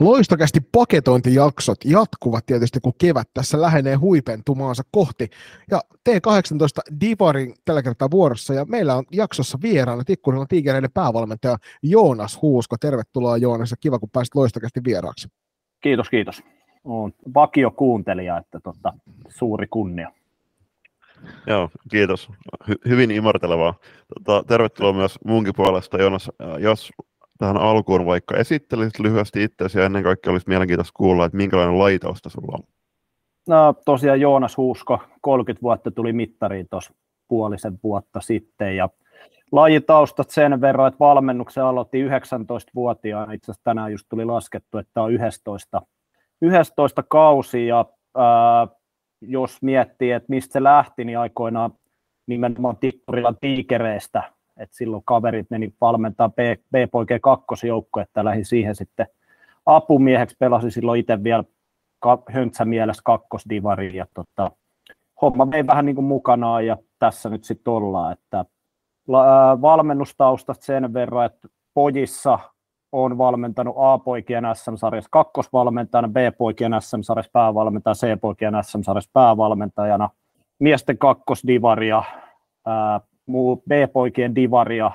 LoistoCastin paketointijaksot jatkuvat tietysti, kun kevät tässä lähenee huipentumaansa kohti. Ja T18 Divarin tällä kertaa vuorossa, ja meillä on jaksossa vieraana Tikkurilan Tiikereiden päävalmentaja Joonas Huusko. Tervetuloa Joonas, ja kiva kun pääsit LoistoCastin vieraaksi. Kiitos, kiitos. Olen vakio kuuntelija, että suuri kunnia. Joo, kiitos. Hyvin imartelevaa. Tervetuloa myös muunkin puolesta, Joonas. Jos tähän alkuun vaikka esittelisit lyhyesti itsesi ja ennen kaikkea olisi mielenkiintoista kuulla, että minkälainen laitausta sulla on? No tosiaan Joonas Huusko, 30 vuotta tuli mittariin tuossa puolisen vuotta sitten ja lajitaustat sen verran, että valmennuksen aloitin 19-vuotiaana, itse asiassa tänään just tuli laskettu, että on 11 kausi ja jos miettii, että mistä se lähti, niin aikoinaan nimenomaan Tikkurilan Tiikereistä. Et silloin kaverit meni valmentaa B-poikien kakkosjoukkoa, että lähdin siihen sitten apumieheksi. Pelasin silloin itse vielä höntsämielessä kakkosdivariin ja homma vei vähän niin kuin mukanaan ja tässä nyt sitten ollaan. Että valmennustaustat sen verran, että pojissa on valmentanut A-poikien SM-sarjassa kakkosvalmentajana, B-poikien SM-sarjassa päävalmentajana, C-poikien SM-sarjassa päävalmentajana, miesten kakkosdivaria, B-poikien divaria,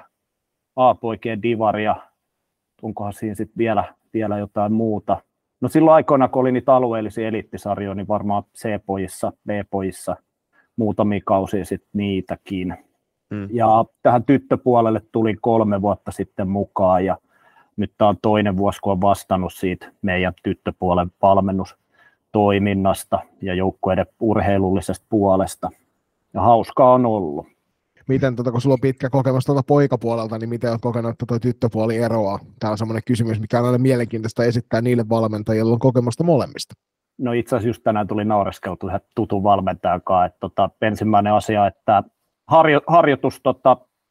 A-poikien divaria, onkohan siinä sitten vielä jotain muuta. No silloin aikoina, kun oli niitä alueellisia eliittisarjoja, niin varmaan C-pojissa, B-pojissa muutamia kausia sitten niitäkin. Mm. Ja tähän tyttöpuolelle tuli 3 vuotta sitten mukaan ja nyt tämä on toinen vuosi, kun on vastannut siitä meidän tyttöpuolen valmennustoiminnasta ja joukkueiden urheilullisesta puolesta. Ja hauskaa on ollut. Miten, kun sulla on pitkä kokemus poikapuolelta, niin miten olet kokenut, että tuo tyttöpuoli eroaa? Tämä on semmoinen kysymys, mikä on aina mielenkiintoista esittää niille valmentajille, joilla on kokemusta molemmista. No itse asiassa just tänään tuli naureskeltu ihan tutun valmentajan kanssa. Että ensimmäinen asia, että harjoitus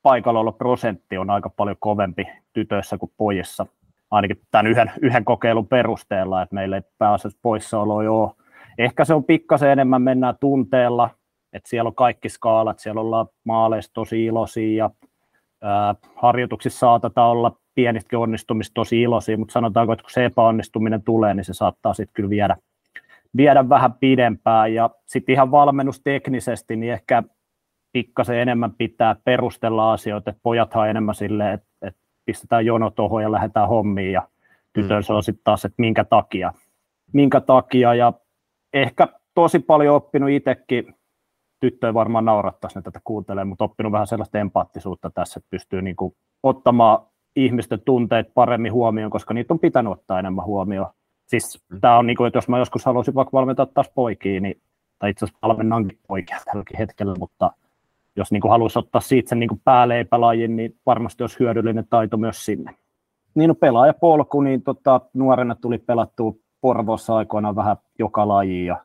paikallaoloprosentti on aika paljon kovempi tytöissä kuin pojissa. Ainakin tämän yhden kokeilun perusteella, että meillä ei pääasiassa poissaoloa ole. Ehkä se on pikkasen enemmän mennään tunteella. Et siellä on kaikki skaalat, siellä ollaan maaleissa tosi iloisia ja harjoituksissa saatetaan olla pienistäkin onnistumista tosi iloisia, mutta sanotaanko, että kun se epäonnistuminen tulee, niin se saattaa sitten kyllä viedä vähän pidempään. Ja sitten ihan valmennusteknisesti, niin ehkä pikkasen enemmän pitää perustella asioita, että pojathan enemmän silleen, että pistetään jono tuohon ja lähdetään hommiin ja tytöissä on sitten taas, että minkä takia ja ehkä tosi paljon oppinut itsekin. Tyttöjä varmaan naurattaisi ne tätä kuuntelemaan, mutta oppinut vähän sellaista empaattisuutta tässä, että pystyy niin kuin ottamaan ihmisten tunteet paremmin huomioon, koska niitä on pitänyt ottaa enemmän huomioon. Siis tämä on niin kuin, että jos mä joskus haluaisin vaikka valmentaa taas poikia, niin, tai itse asiassa valmennankin poikia tälläkin hetkellä, mutta jos niin kuin haluaisi ottaa siitä sen niin kuin pääleipälajin, niin varmasti olisi hyödyllinen taito myös sinne. Niin no pelaajapolku, niin nuorena tuli pelattua Porvoossa aikoinaan vähän joka lajiin ja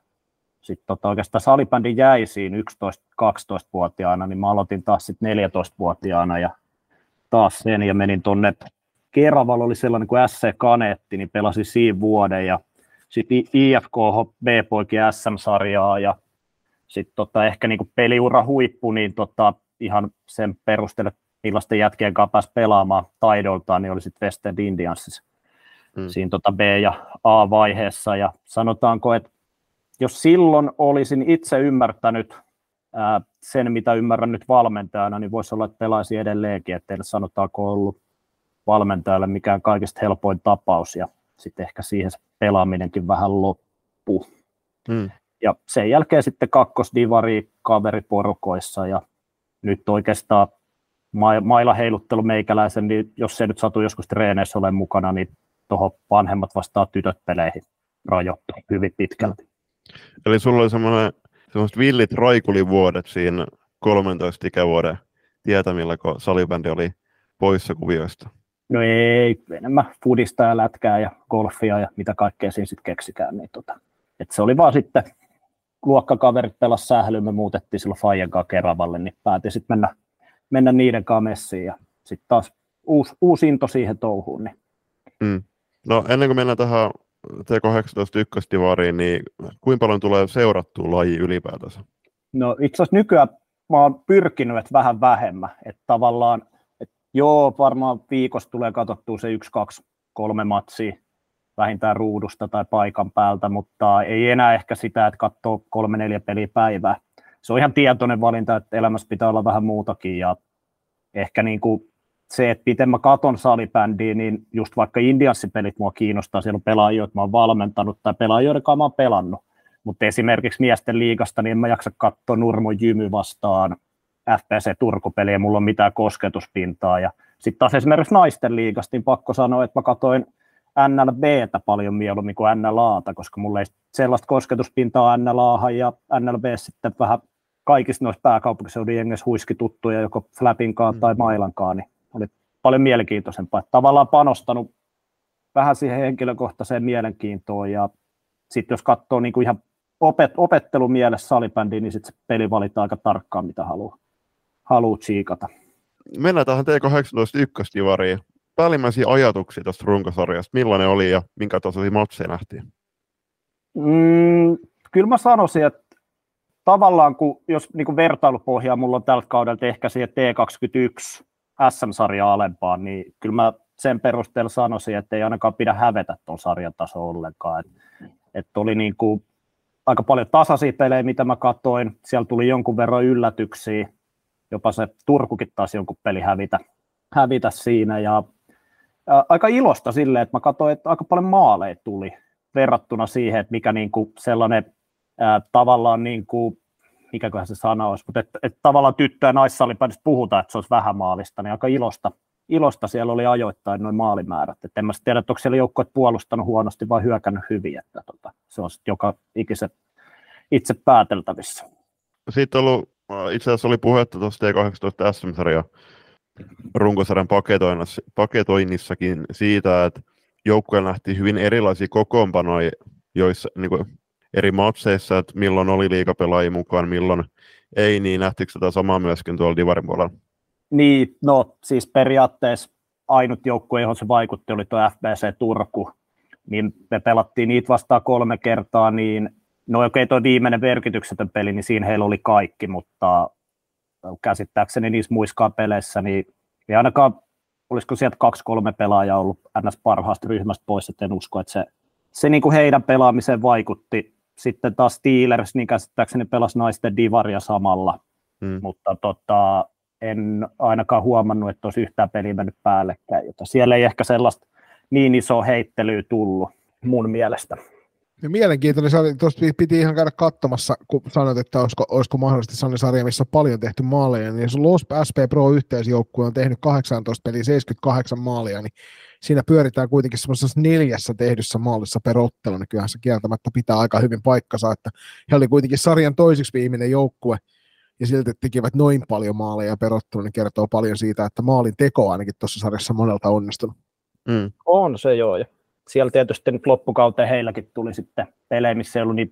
sitten oikeastaan salibändi jäi siinä 11-12-vuotiaana, niin mä aloitin taas sitten 14-vuotiaana ja taas sen ja menin tuonne. Keravalla oli sellainen kuin SC Kanetti, niin pelasin siinä vuoden ja sitten IFK HB-poikien SM-sarjaa ja sitten ehkä niinku peliura huippu, niin ihan sen perusteella, millaisten jätkien kanssa pääsi pelaamaan taidoltaan, niin oli sitten West End Indiansissa siinä B- ja A-vaiheessa ja sanotaanko, että jos silloin olisin itse ymmärtänyt sen, mitä ymmärrän nyt valmentajana, niin voisi olla, että pelaisin edelleenkin, että teille sanotaanko ollut valmentajalle mikään kaikista helpoin tapaus, ja sitten ehkä siihen se pelaaminenkin vähän loppuu. Mm. Ja sen jälkeen sitten kakkosdivari kaveriporukoissa, ja nyt oikeastaan maila heiluttelu meikäläisen, niin jos se nyt satuu joskus treeneissä ole mukana, niin tuohon vanhemmat vastaa tytöt peleihin rajoittuu hyvin pitkälti. Eli sulla oli semmoiset villit raikulivuodet siinä 13 ikävuoden tietämillä, kun salibändi oli poissa kuvioista. No ei, enemmän fudista ja lätkää ja golfia ja mitä kaikkea siinä sitten keksikään. Niin Et se oli vaan sitten, luokkakaverit pelas sählyyn, me muutettiin silloin Fajan kanssa Keravalle, niin päätin sitten mennä niiden kanssa messiin ja sitten taas uusi into siihen touhuun. Niin. No ennen kuin mennään tähän T18 ykkösdivariin, niin kuinka paljon tulee seurattua laji ylipäätänsä? No itse asiassa nykyään mä oon pyrkinyt, että vähän vähemmän, että tavallaan, että joo, varmaan viikossa tulee katsottua se 1, 2, 3 matsia vähintään ruudusta tai paikan päältä, mutta ei enää ehkä sitä, että katsoo 3-4 peliä päivää. Se on ihan tietoinen valinta, että elämässä pitää olla vähän muutakin ja ehkä niin kuin se, että miten mä katon salibändiä, niin just vaikka Indianssipelit mua kiinnostaa, siellä on pelaajia, joita mä oon valmentanut tai pelaajia, joita mä oon pelannut. Mutta esimerkiksi miesten liigasta, niin en mä jaksa katsoa Nurmon Jymy vastaan FBC Turku-peliä, ja mulla on mitään kosketuspintaa. Ja sitten taas esimerkiksi naisten liigasta, niin pakko sanoa, että mä katsoin NLBtä paljon mieluummin kuin NLAta, koska mulla ei sellaista kosketuspintaa NLAhan ja NLB sitten vähän kaikista noissa pääkaupunkiseudun jengeissä huiskituttuja, joko Flapinkaan tai Mailankaan, niin oli paljon mielenkiintoisempaa. Tavallaan panostanut vähän siihen henkilökohtaiseen mielenkiintoon ja sitten jos katsoo niin kuin ihan opettelumielessä salibändiä, niin sitten se peli valitaan aika tarkkaan, mitä haluaa tsiikata. Mennään tähän T18 ykkösdivariin. Päällimmäisiä ajatuksia tästä runkosarjasta, millainen oli ja minkä tasoisia matseja nähtiin? Kyllä mä sanoisin, että tavallaan kun, jos niin kuin vertailupohjaa mulla on tältä kaudelta ehkä siihen T21 SM-sarjaa alempaan, niin kyllä mä sen perusteella sanoisin, että ei ainakaan pidä hävetä tuon sarjan tasoa ollenkaan. Että oli niin kuin aika paljon tasaisia pelejä, mitä mä katsoin. Siellä tuli jonkun verran yllätyksiä. Jopa se Turkukin taisi jonkun peli hävitä siinä. Ja aika ilosta silleen, että mä katsoin, että aika paljon maaleja tuli verrattuna siihen, että mikä niin kuin sellainen tavallaan, niin kuin, mikäköhän se sana olisi, mutta että tavallaan tyttö- ja naissalibändistä puhutaan, että se olisi vähän maalista, niin aika ilosta siellä oli ajoittain noin maalimäärät. Et en mä tiedä, että onko siellä joukkueet puolustanut huonosti vai hyökännyt hyvin, että se on sitten joka ikisen itse pääteltävissä. Siitä ollut, itse asiassa oli puhetta tuossa T18 SM-sarjan runkosarjan paketoinnissakin siitä, että joukkueella nähtiin hyvin erilaisia kokoonpanoja joissa, niin kuin eri matseissa, että milloin oli liigapelaajia mukaan, milloin ei, niin nähtikö tätä samaa myöskin tuolla divarin puolella? Niin, no siis periaatteessa ainut joukkue, johon se vaikutti, oli tuo FBC Turku, niin me pelattiin niitä vastaan 3 kertaa, niin no okei tuo viimeinen merkityksetön peli, niin siinä heillä oli kaikki, mutta käsittääkseni niissä muiskaan peleissä, niin ei ainakaan, olisiko sieltä 2-3 pelaajaa ollut ns. Parhaasta ryhmästä pois, että en usko, että se niin kuin heidän pelaamiseen vaikutti. Sitten taas Steelers, niin käsittääkseni pelasi naisten divaria samalla, mutta en ainakaan huomannut, että olisi yhtään peliä mennyt päällekkäin, jota siellä ei ehkä sellaista niin isoa heittelyä tullut mun mielestä. Ja mielenkiintoinen, tuosta piti ihan käydä katsomassa, kun sanoit, että olisiko mahdollisesti sellainen sarja, missä on paljon tehty maaleja, niin jos Los SP Pro yhteisjoukkue on tehnyt 18 peliä 78 maalia, niin siinä pyöritään kuitenkin semmoisessa 4 tehdyssä maalissa per ottelu, niin kyllähän se kieltämättä pitää aika hyvin paikkansa, että he oli kuitenkin sarjan toiseksi viimeinen joukkue, ja silti tekivät noin paljon maaleja per ottelu, niin kertoo paljon siitä, että maalin teko ainakin tuossa sarjassa monelta onnistunut. On se joo, ja siellä tietysti nyt loppukauteen heilläkin tuli sitten pelejä, missä ei ollut niin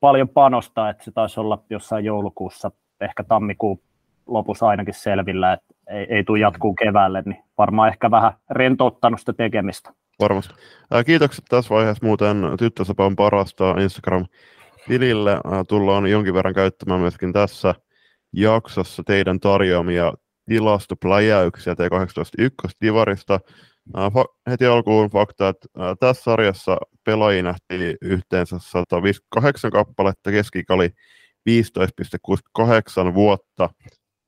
paljon panosta, että se taisi olla jossain joulukuussa, ehkä tammikuun lopussa ainakin selvillä, että ei tule jatkuu keväälle, niin varmaan ehkä vähän rentouttanut sitä tekemistä. Varmasti. Kiitokset tässä vaiheessa muuten Tyttösapa on parasta Instagram-tilille. Tullaan jonkin verran käyttämään myöskin tässä jaksossa teidän tarjoamia tilastopläjäyksiä T18.1 divarista. Heti alkuun fakta, että tässä sarjassa pelaajia nähtiin yhteensä 158 kappaletta, keski-ikä oli 15,68 vuotta.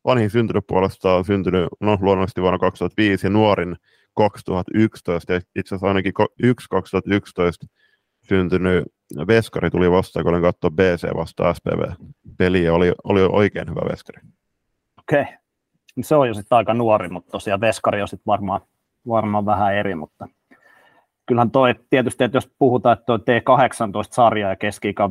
Vanhin syntynyt puolestaan on syntynyt luonnollisesti vuonna 2005 ja nuorin 2011. Ja itse asiassa ainakin yksi 2011 syntynyt veskari tuli vastaan, kun olen katsoa BC vastaan SPV-peliä. Oli oikein hyvä veskari. Okei. Se on jo sitten aika nuori, mutta tosiaan veskari on sitten varmaan vähän eri, mutta kyllähän toi tietysti, että jos puhutaan, että tuo T18-sarja ja keski-ikä on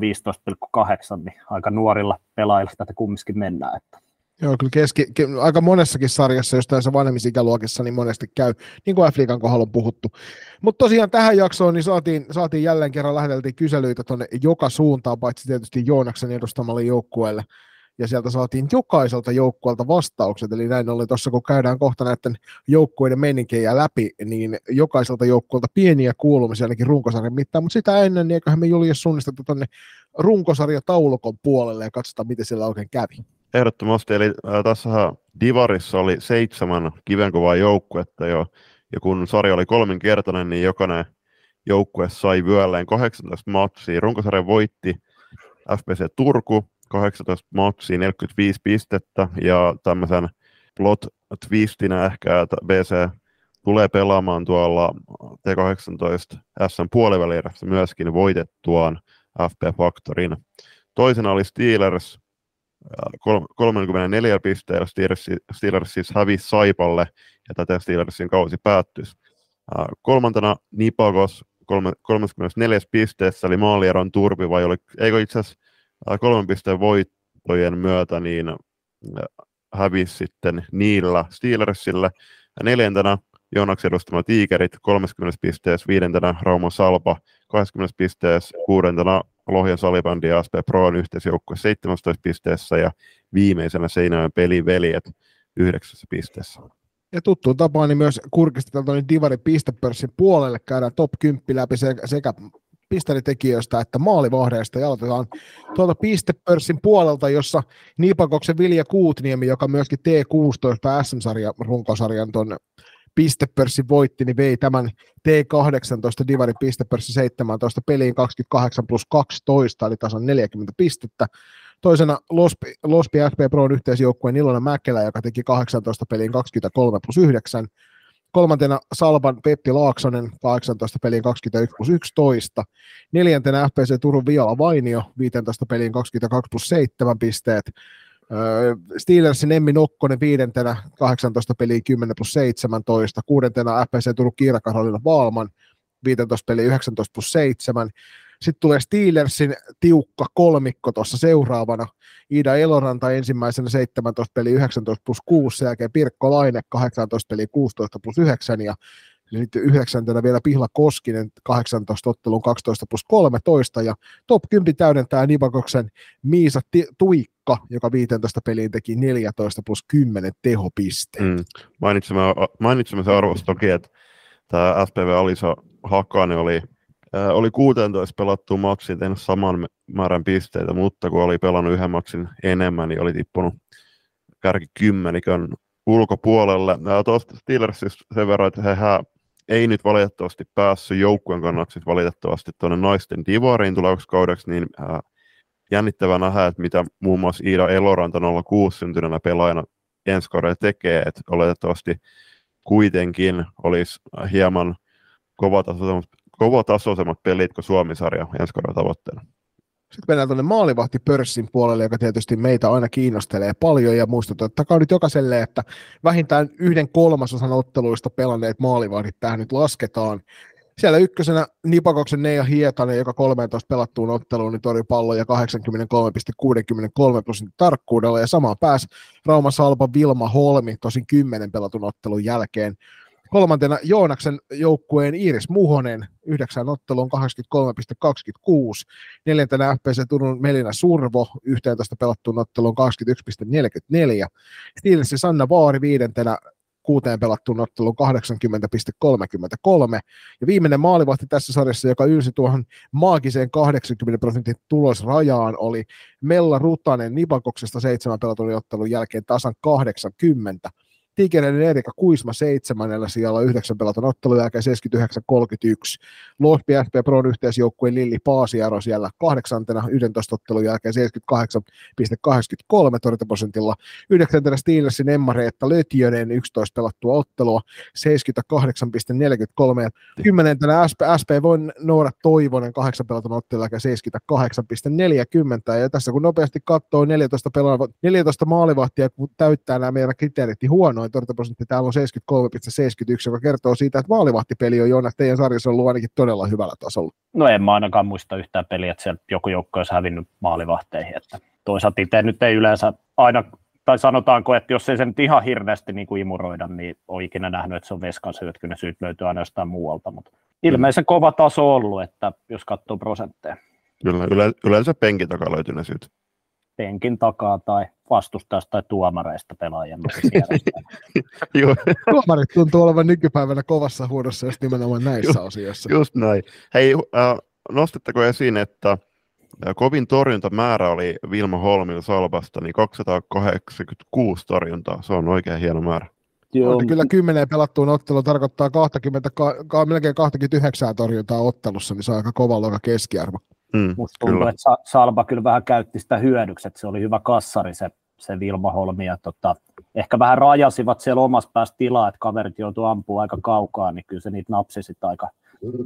15,8, niin aika nuorilla pelaajilla tätä kumminkin mennään. Että. Joo, kyllä aika monessakin sarjassa, jos tässä vanhemmissa ikäluokissa, niin monesti käy, niin kuin F-liigan kohdalla on puhuttu. Mutta tosiaan tähän jaksoon niin saatiin jälleen kerran, läheteltiin kyselyitä tuonne joka suuntaan, paitsi tietysti Joonaksen edustamalle joukkueelle. ja sieltä saatiin jokaiselta joukkueelta vastaukset, eli näin ollen tuossa kun käydään kohta näiden joukkueiden meininkejä läpi, niin jokaiselta joukkueelta pieniä kuulumisia ainakin runkosarjan mittaan, mutta sitä ennen, niin eiköhän me Julius suunnisteta tuonne runkosarjataulukon puolelle ja katsotaan, miten siellä oikein kävi. Ehdottomasti, eli tässä Divarissa oli 7 kivenkuvaa joukkuetta jo, ja kun sarja oli 3-kertainen, niin jokainen joukkue sai vyölleen 18 matsia. Runkosarjan voitti FBC Turku 18 matsia, 45 pistettä, ja tämmöisen plot twistinä ehkä, että BC tulee pelaamaan tuolla T18 S:n puolivälierässä myöskin voitettuaan FP Factorin. Toisena oli Steelers 34 pisteellä. Steelers siis hävisi Saipalle, ja täten Steelersin kausi päättyisi. Kolmantena Nipakos 34 pisteessä, eli maalieron turpi, vai oli, eikö itse asiassa 3 pisteen voittojen myötä niin hävisi sitten niillä Steelersille. Neljäntenä Joonaksen edustama Tiikerit 30 pisteessä, viidentenä Rauman Salpa 20 pisteessä, kuudentena Lohjan Salibändi ja SP Pro on yhteisjoukkue 17 pisteessä ja viimeisenä Seinäjoen Peliveljet 9 pisteessä. Ja tuttuun tapaan niin myös kurkistetaan tuonne Divarin pistepörssin puolelle, käydään top 10 läpi sekä pisteritekijöistä että maalivahdeista, ja aloitetaan tuolta pistepörssin puolelta, jossa Nipakoksen Vilja Kuutniemi, joka myöskin T16 SM-sarjan runkosarjan tuon pistepörssin voitti, niin vei tämän T18 Divarin pistepörssin 17 peliin 28+12, eli tasan 40 pistettä. Toisena Lospi SP Pro yhteisjoukkueen Ilona Mäkelä, joka teki 18 peliin 23+9. Kolmantena Salpan Peppi Laaksonen 18 peliin 21+11. Neljäntenä FPC Turun Viola Vainio 15 peliin 22+7 pisteet. Steelersin Emmi Nokkonen viidentenä 18 peliin 10+17. Kuudentena FPC Turun Kiira Karhila-Vaalman 15 peliin 19+7. Sitten tulee Steelersin tiukka kolmikko tuossa seuraavana. Iida Eloranta ensimmäisenä 17 peliä 19+6, sen jälkeen Pirkko Laine 18 peliä 16+9 ja sitten 9. vielä Pihla Koskinen 18 otteluun 12+13 ja top 10 täydentää Nipakoksen Miisa Tuikka, joka 15 peliin teki 14+10 tehopisteet. Mainitsemme se arvossa toki, että tämä SPV Aliisa Hakkarainen oli 16 pelattua matsia, tehnyt saman määrän pisteitä, mutta kun oli pelannut yhden matsin enemmän, niin oli tippunut kärkikymmenikön ulkopuolelle. Tuosta Steelersista sen verran, että hehän ei nyt valitettavasti päässyt joukkueen kannaksi valitettavasti tuonne naisten divariin tulevaksi kaudeksi, niin jännittävää nähdä, että mitä muun muassa Iida Eloranta 06 syntyneenä pelaajana ensi kaudella tekee, että oletettavasti kuitenkin olisi hieman kovatasoisemmat pelit kuin Suomi-sarja ensi kauden tavoitteena. Sitten mennään tuonne maalivahtipörssin puolelle, joka tietysti meitä aina kiinnostelee paljon, ja muistutettakaa nyt jokaiselle, että vähintään 1/3 otteluista pelanneet maalivahdit tähän nyt lasketaan. Siellä ykkösenä Nipakoksen Neija Hietanen, joka 13 pelattuun otteluun niin torjui palloja 83.63% tarkkuudella, ja samaan pääsi Rauman Salpan Vilma Holmi tosin 10 pelatun ottelun jälkeen. Kolmantena Joonaksen joukkueen Iiris Muhonen 9 otteluun 23.26. Neljäntenä FPC Turun Melina Survo 11 pelattuun otteluun 21.44. Steelersin Sanna Vaari viidentenä 6 pelattuun otteluun 80.33. Ja viimeinen maalivahti tässä sarjassa, joka ylsi tuohon maagiseen 80% tulosrajaan, oli Mella Rutanen Nipakoksesta 7 pelatun ottelun jälkeen tasan 80. Tiikereiden Erika Kuisma 7. sijalla 9 pelatun ottelun jälkeen 79.31. Lohpi SP Pro yhteisjoukkueen Lilli Paasiaro siellä 8. 11 ottelun jälkeen 78.83 torjuntaprosentilla. 9. Steelersin Emma-Reetta Lötjönen 11 pelattua ottelua 78.43. 10. SPV Noora Toivonen 8 pelatun ottelun jälkeen 78.40. Ja tässä kun nopeasti katsoo 14 maalivahtia, kun täyttää nämä meidän kriteerit, niin huono. Noin torjuntaprosentti täällä on 73.71, joka kertoo siitä, että maalivahtipeli on Joonas teidän sarjassa ollut ainakin todella hyvällä tasolla. No en mä ainakaan muista yhtään peliä, että siellä joku joukko olisi hävinnyt maalivahteihin. Että toisaalta itse nyt ei yleensä aina, tai sanotaanko, että jos ei se nyt ihan hirveästi niin kuin imuroida, niin olen ikinä nähnyt, että se on veskan syy, että kyllä ne syyt löytyy aina jostain muualta. Mutta ilmeisen kova taso on ollut, että jos katsoo prosentteja. Kyllä, yleensä penkin takaa löytyy ne syyt. penkin takaa tai vastustajasta tai tuomareista pelaajan. Tuomarit tuntuu olevan nykypäivänä kovassa huodossa just nimenomaan näissä asioissa. Just näin. Hei, nostetteko esiin, että kovin torjuntamäärä oli Vilma Holmilla Salpasta, niin 286 torjuntaa. Se on oikein hieno määrä. Joo. Kyllä 10 pelattuun otteluun tarkoittaa 20, melkein 29 torjuntaa ottelussa, niin se on aika kova luokka keskiarvo. Musta tuntuu, että Salpa kyllä vähän käytti sitä hyödyksi, että se oli hyvä kassari se Vilma Holmi. Ja ehkä vähän rajasivat siellä omassa päässä tilaa, että kaverit joutuivat ampumaan aika kaukaa, niin kyllä se niitä napsi sitten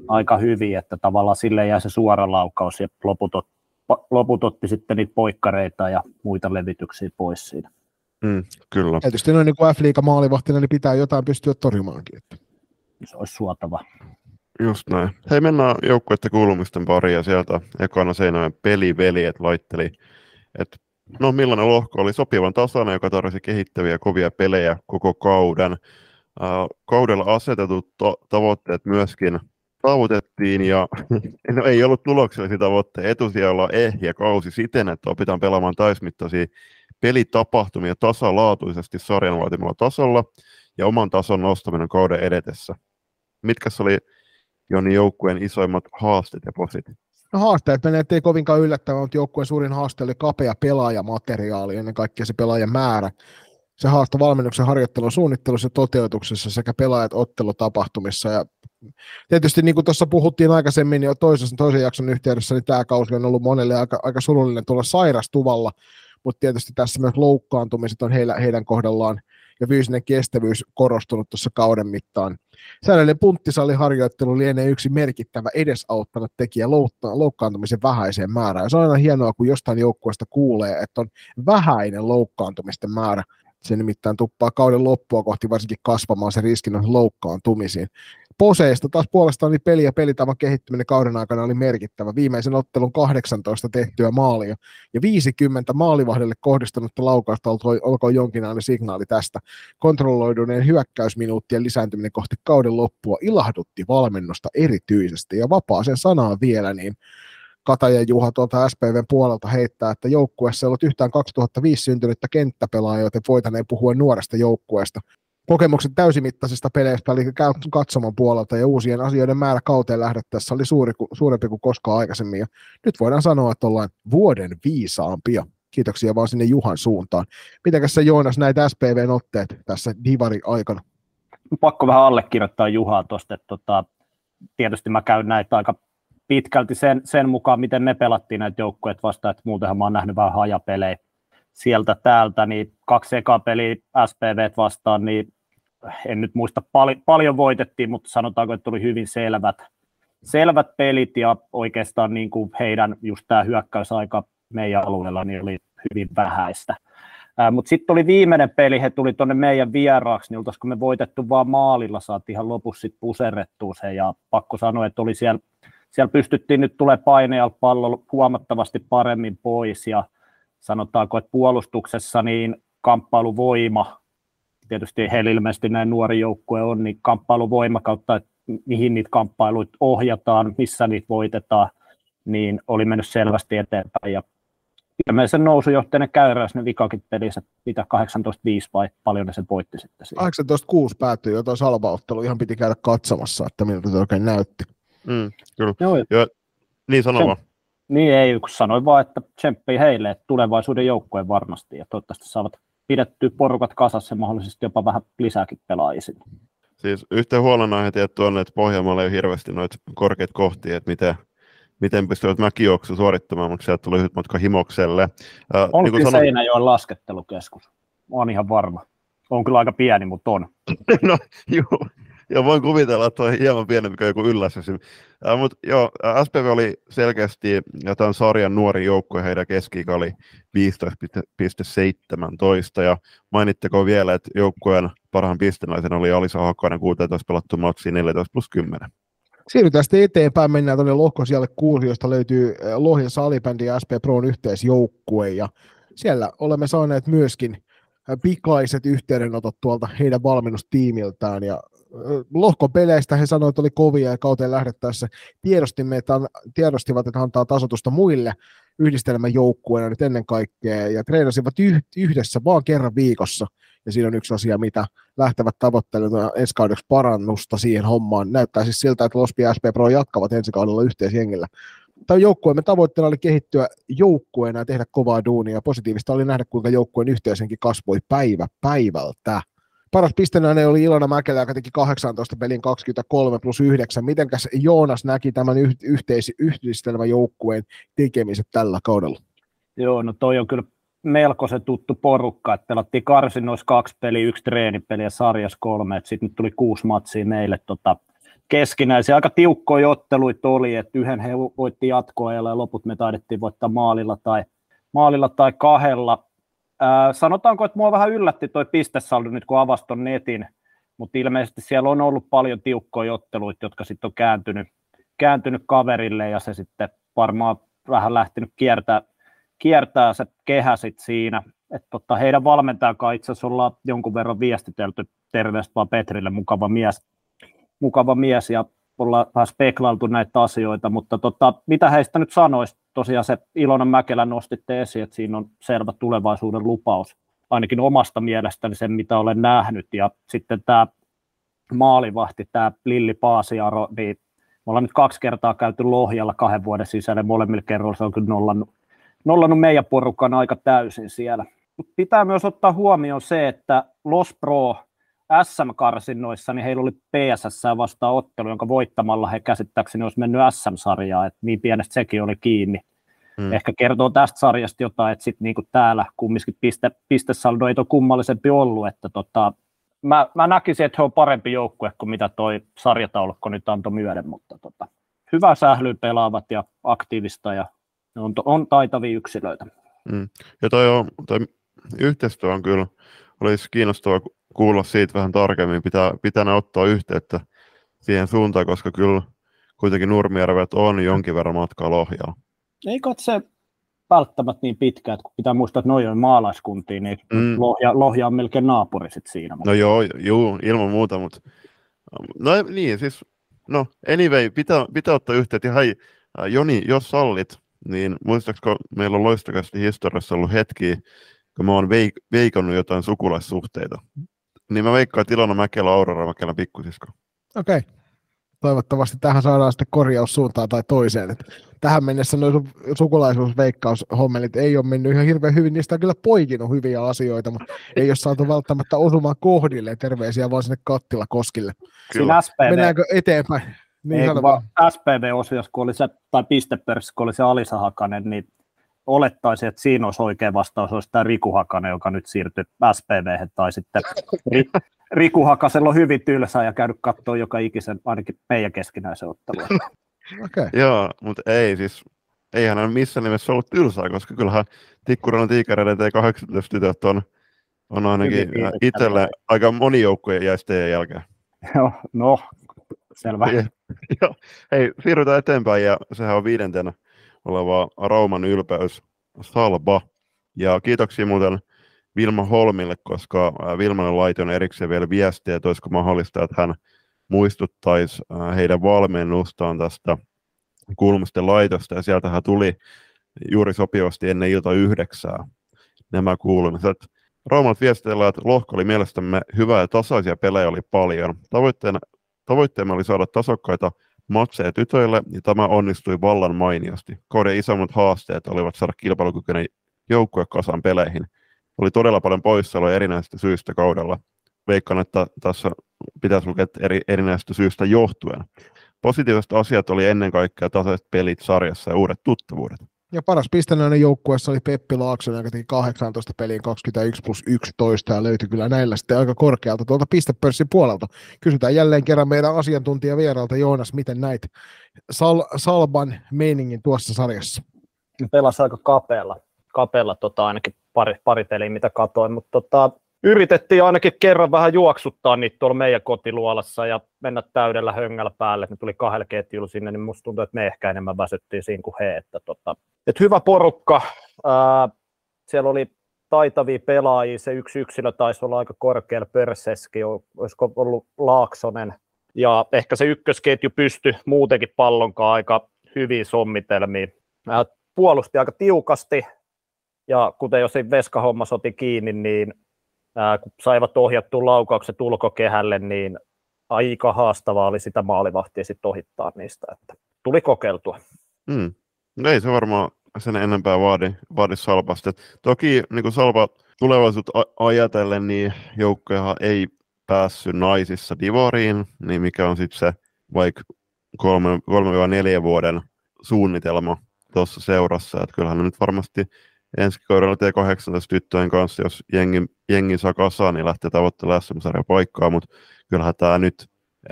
aika hyvin, että tavallaan sille jäi se suora laukaus ja loput otti sitten niitä poikkareita ja muita levityksiä pois siinä. Kyllä. Tietysti noin niin kuin F-liiga maalivahtina, niin pitää jotain pystyä torjumaankin. Se olisi suotava. Just näin. Hei, mennään joukkueiden kuulumisten pariin ja sieltä ekana Seinäjoen Peliveljet laitteli, että no millainen lohko oli sopivan tasana, joka tarvitsi kehittäviä kovia pelejä koko kauden. Kaudella asetetut tavoitteet myöskin saavutettiin ja no, ei ollut tuloksellisia tavoitteita. Etusijalla ehjä kausi siten, että opitaan pelaamaan täysmittaisia pelitapahtumia tasalaatuisesti sarjan vaatimalla tasolla ja oman tason nostaminen kauden edetessä. Mitkäs oli Joni joukkueen isoimmat haasteet ja positit? No, haasteet menee ettei kovinkaan yllättävää, mutta joukkueen suurin haaste oli kapea pelaajamateriaali, ennen kaikkea se pelaajan määrä. Se haastoi valmennuksen harjoittelun suunnittelussa ja toteutuksessa sekä pelaajat ottelutapahtumissa. Ja tietysti niin kuin tuossa puhuttiin aikaisemmin jo toisen jakson yhteydessä, niin tämä kausi on ollut monelle aika surullinen tuolla sairastuvalla, mutta tietysti tässä myös loukkaantumiset on heidän kohdallaan ja fyysinen kestävyys korostunut tuossa kauden mittaan. Säännöllinen punttisaliharjoittelu lienee yksi merkittävä edesauttanut tekijä loukkaantumisen vähäiseen määrään. Ja se on aina hienoa, kun jostain joukkueesta kuulee, että on vähäinen loukkaantumisten määrä. Se nimittäin tuppaa kauden loppua kohti varsinkin kasvamaan se riskin loukkaantumisiin. Poseista taas puolestaan niin peli ja pelitavan kehittyminen kauden aikana oli merkittävä. Viimeisen ottelun 18 tehtyä maalia ja 50 maalivahdelle kohdistunutta laukausta olkoon jonkinlainen signaali tästä. Kontrolloiduneen hyökkäysminuuttien lisääntyminen kohti kauden loppua ilahdutti valmennusta erityisesti. Ja vapaaseen sanaan vielä, niin Kataja Juha tuolta SPVn puolelta heittää, että joukkueessa ei ollut yhtään 2005 syntynyttä kenttäpelaajaa, joten voitaneen puhua nuoresta joukkueesta. Kokemukset täysimittaisista peleistä eli katsoman puolelta ja uusien asioiden määrä kauteen lähdettäessä oli suurempi kuin koskaan aikaisemmin. Ja nyt voidaan sanoa, että ollaan vuoden viisaampia. Kiitoksia vaan sinne Juhan suuntaan. Mitenkäs sä, Joonas, näitä SPVn otteet tässä Divari-aikana? Pakko vähän allekirjoittaa Juhaa tuosta, että tietysti mä käyn näitä aika pitkälti sen mukaan, miten me pelattiin näitä joukkueet vastaan, että muutenhan mä oon nähnyt vähän hajapelejä sieltä täältä, niin 2 ekaa peliä SPVt vastaan, niin en nyt muista, paljon voitettiin, mutta sanotaanko, että tuli hyvin selvät pelit ja oikeastaan niin kuin heidän just tämä hyökkäysaika meidän alueella niin oli hyvin vähäistä. Mutta sitten oli viimeinen peli, he tuli tuonne meidän vieraaksi, niin oltaisiko me voitettu vaan maalilla, saatiin ihan lopussa sitten puserrettua se ja pakko sanoa, että oli siellä pystyttiin nyt tulee painealta pallo huomattavasti paremmin pois ja sanotaanko, että puolustuksessa niin kamppailuvoima, tietysti heillä ilmeisesti näin nuori joukkue on, niin kamppailuvoima kautta, että mihin niitä kamppailuita ohjataan, missä niitä voitetaan, niin oli mennyt selvästi eteenpäin. Ja ilmeisen nousujohteinen käyräys ne vikakin pelissä, mitä 18-5 vai paljon ne sen voitti sitten siihen? 18-6 päättyi jotain salvaottelua, ihan piti käydä katsomassa, että miltä se oikein näytti. Kyllä. Joo. Niin sanova. Niin ei, kun sanoin vaan, että tsemppii heille, että tulevaisuuden joukkueen varmasti, ja toivottavasti saavat pidettyä porukat kasassa ja mahdollisesti jopa vähän lisääkin pelaajia. Siis yhteen huolenaihe tietty on, että Pohjanmaalla ei ole hirveästi noita korkeita kohtia, että miten pystyvät mäkijuoksu suorittamaan, mutta sieltä tuli yhdet matka Himokselle. Onkin niin Seinäjoen laskettelukeskus, on ihan varma. On kyllä aika pieni, mutta on. No, juu. Ja voin kuvitella, että on hieman pienempi kuin joku yllässäsi. Mutta joo, SPV oli selkeästi tämän sarjan nuori joukko ja heidän keski-ikä oli 15,17. Ja mainitteko vielä, että joukkueen parhaan pistenaisen oli Aliisa Hakkarainen 16 pelattu matsia 14+10. Siirrytään sitten eteenpäin, mennään tuonne lohkosijalle 6, josta löytyy Lohja Salibändi ja SP Proon yhteisjoukkue. Ja siellä olemme saaneet myöskin pikaiset yhteydenotot tuolta heidän valmennustiimiltään ja lohkopeleistä he sanoivat, että oli kovia ja kauteen lähdettäessä tiedostivat, että antaa tasoitusta muille yhdistelmäjoukkueena nyt ennen kaikkea ja treenasivat yhdessä vaan kerran viikossa. Ja siinä on yksi asia, mitä lähtevät tavoittelemaan ensi kaudeksi parannusta siihen hommaan. Näyttää siis siltä, että LoistoCast ja SP Pro jatkavat ensi kaudella yhteisjengillä. Tämä joukkueemme tavoitteena oli kehittyä joukkueena ja tehdä kovaa duunia. Positiivista oli nähdä, kuinka joukkueen yhteisenkin kasvoi päivä päivältä. Paras pistenäinen oli Ilona Mäkelä, joka teki 18 pelin 23+9. Mitenkäs Joonas näki tämän yhteisyhdistelmäjoukkueen tekemiset tällä kaudella? Joo, no toi on kyllä melkoisen tuttu porukka, että pelattiin karsinnoissa 2 peliä, 1 treenipeli ja sarjas 3, että sitten nyt tuli 6 matsia meille keskinäisiä. Aika tiukkoja otteluita oli, että yhden he voitti jatkoajalla ja loput me taidettiin voittaa maalilla tai kahdella. Sanotaanko, että mua vähän yllätti toi pistesaldo nyt, kun avasi ton netin, mutta ilmeisesti siellä on ollut paljon tiukkoja otteluita, jotka sitten on kääntynyt kaverille ja se sitten varmaan vähän lähtenyt kiertää se kehä sitten siinä. Että heidän valmentajakaan itse asiassa ollaan jonkun verran viestitelty, terveistä vaan Petrille, mukava mies ja ollaan vähän speklailtu näitä asioita, mutta mitä heistä nyt sanoisi? Tosiaan se Ilona Mäkelä nostitte esiin, että siinä on selvä tulevaisuuden lupaus, ainakin omasta mielestäni sen, mitä olen nähnyt. Ja sitten tämä maalivahti, tämä Lilli Paasiaro, niin me ollaan nyt 2 kertaa käyty Lohjalla 2 vuoden sisällä, molemmilla kerralla se on kyllä nollannut meidän porukan aika täysin siellä. Mut pitää myös ottaa huomioon se, että Los Pro SM-karsinnoissa, niin heillä oli PSS vastaan ottelu, jonka voittamalla he käsittääkseni olisi mennyt SM-sarjaan, että niin pienestä sekin oli kiinni. Ehkä kertoo tästä sarjasta jotain, että sitten niinku täällä kumminkin pistesaldo ei ole kummallisempi ollut, että mä näkisin, että he on parempi joukkue kuin mitä toi sarjataulukko nyt antoi myöden, mutta hyvä sählyä pelaavat ja aktiivista ja on taitavia yksilöitä. Ja toi yhteistyö on kyllä, olisi kiinnostavaa kuulla siitä vähän tarkemmin, pitää ottaa yhteyttä siihen suuntaan, koska kyllä kuitenkin Nurmijärvet on jonkin verran matkaa Lohjalla. Ei katse välttämättä niin pitkä, että kun pitää muistaa, että noi on maalaiskuntia, niin Lohja on melkein naapuri sit siinä. No joo, ilman muuta, mutta anyway, pitää ottaa yhteyttä. Ja hei, Joni, jos sallit, niin muistaakseni meillä on LoistoCastin historiassa ollut hetkiä, kun mä oon veikannut jotain sukulaissuhteita. Niin mä veikkaan, että Ilona Mäkelä, Aurora Mäkelä, pikkusisko. Okei. Toivottavasti tähän saadaan sitten korjaus suuntaan tai toiseen. Et tähän mennessä nuo sukulaisuusveikkaushommelit ei ole mennyt ihan hirveän hyvin. Niistä on kyllä poikinut hyviä asioita, mutta ei ole saatu välttämättä osumaan kohdille. Terveisiä vaan sinne Kattila Koskille. Kyllä. Mennäänkö eteenpäin? Niin SPV-osiossa, tai pistepörssissä, kun oli se Aliisa Hakkarainen, niin olettaisiin, että siinä olisi oikea vastaus, olisi tämä Riku Hakanen, joka nyt siirtyi SPV:hen, tai sitten Riku Hakasella on hyvin tylsää ja käynyt katsoa joka ikisen, ainakin meidän keskinäisen ottelua. Okay. Joo, mutta eihän hän missään nimessä ollut tylsää, koska kyllähän Tikkurilan Tiikereiden T18-tytöt on ainakin itselle aika moni joukkoja jäisi teidän jälkeen. Joo, no, selvä. Joo, hei, siirrytään eteenpäin, ja sehän on 5. oleva Rauman ylpeys Salpa. Ja kiitoksia muuten Vilma Holmille, koska Vilmanen laitoin erikseen vielä viestiä, että olisiko mahdollista, että hän muistuttaisi heidän valmennustaan tästä Kulmusten laitosta. Ja sieltä hän tuli juuri sopivasti ennen 9:00 nämä kuulumiset. Raumalta viestillä, että lohko oli mielestämme hyvä ja tasaisia pelejä oli paljon. Tavoitteemme oli saada tasokkaita matseja tytöille, ja tämä onnistui vallan mainiosti. Kauden isommat haasteet olivat saada kilpailukykyinen joukkue kasaan peleihin. Oli todella paljon poissaoloja erinäisistä syistä kaudella. Veikkaan, että tässä pitäisi lukea erinäisistä syistä johtuen. Positiiviset asiat oli ennen kaikkea tasaiset pelit sarjassa ja uudet tuttavuudet. Ja paras pistenäinen joukkueessa oli Peppi Laaksonen, joka teki 18 peliin 21+11 ja löytyi kyllä näillä sitten aika korkealta tuolta pistepörssin puolelta. Kysytään jälleen kerran meidän asiantuntijavieralta Joonas, miten näit Salpan meiningin tuossa sarjassa? Pelasi aika kapealla ainakin pari peliä, mitä katoin, mutta yritettiin ainakin kerran vähän juoksuttaa niitä tuolla meidän kotiluolassa ja mennä täydellä höngällä päälle. Ne tuli 2 ketjulla sinne, niin musta tuntuu, että me ehkä enemmän väsyttiin siinä kuin he. Että hyvä porukka. Siellä oli taitavia pelaajia. Se yksi yksilö taisi olla aika korkealla pörssessäkin. Olisiko ollut Laaksonen. Ja ehkä se ykkösketju pystyi muutenkin pallonkaan aika hyviin sommitelmiin. puolusti aika tiukasti, ja kuten jos ei Veska-homma soti kiinni, niin kun saivat ohjattua laukaukset ulkokehälle, niin aika haastavaa oli sitä maalivahtia sitten ohittaa niistä, että tuli kokeiltua. Mm. Ei se varmaan sen enempää vaadi Salpasta. Toki niin Salpa tulevaisuutta ajatellen, niin joukkojahan ei päässyt naisissa Divariin, niin mikä on sitten se vaikka 3-4 vuoden suunnitelma tuossa seurassa. Että kyllähän nyt varmasti ensi kaudella T18 tyttöjen kanssa, jos jengi saa kasaan, niin lähtee tavoittelemaan SM-sarjan paikkaa, mutta kyllähän tämä nyt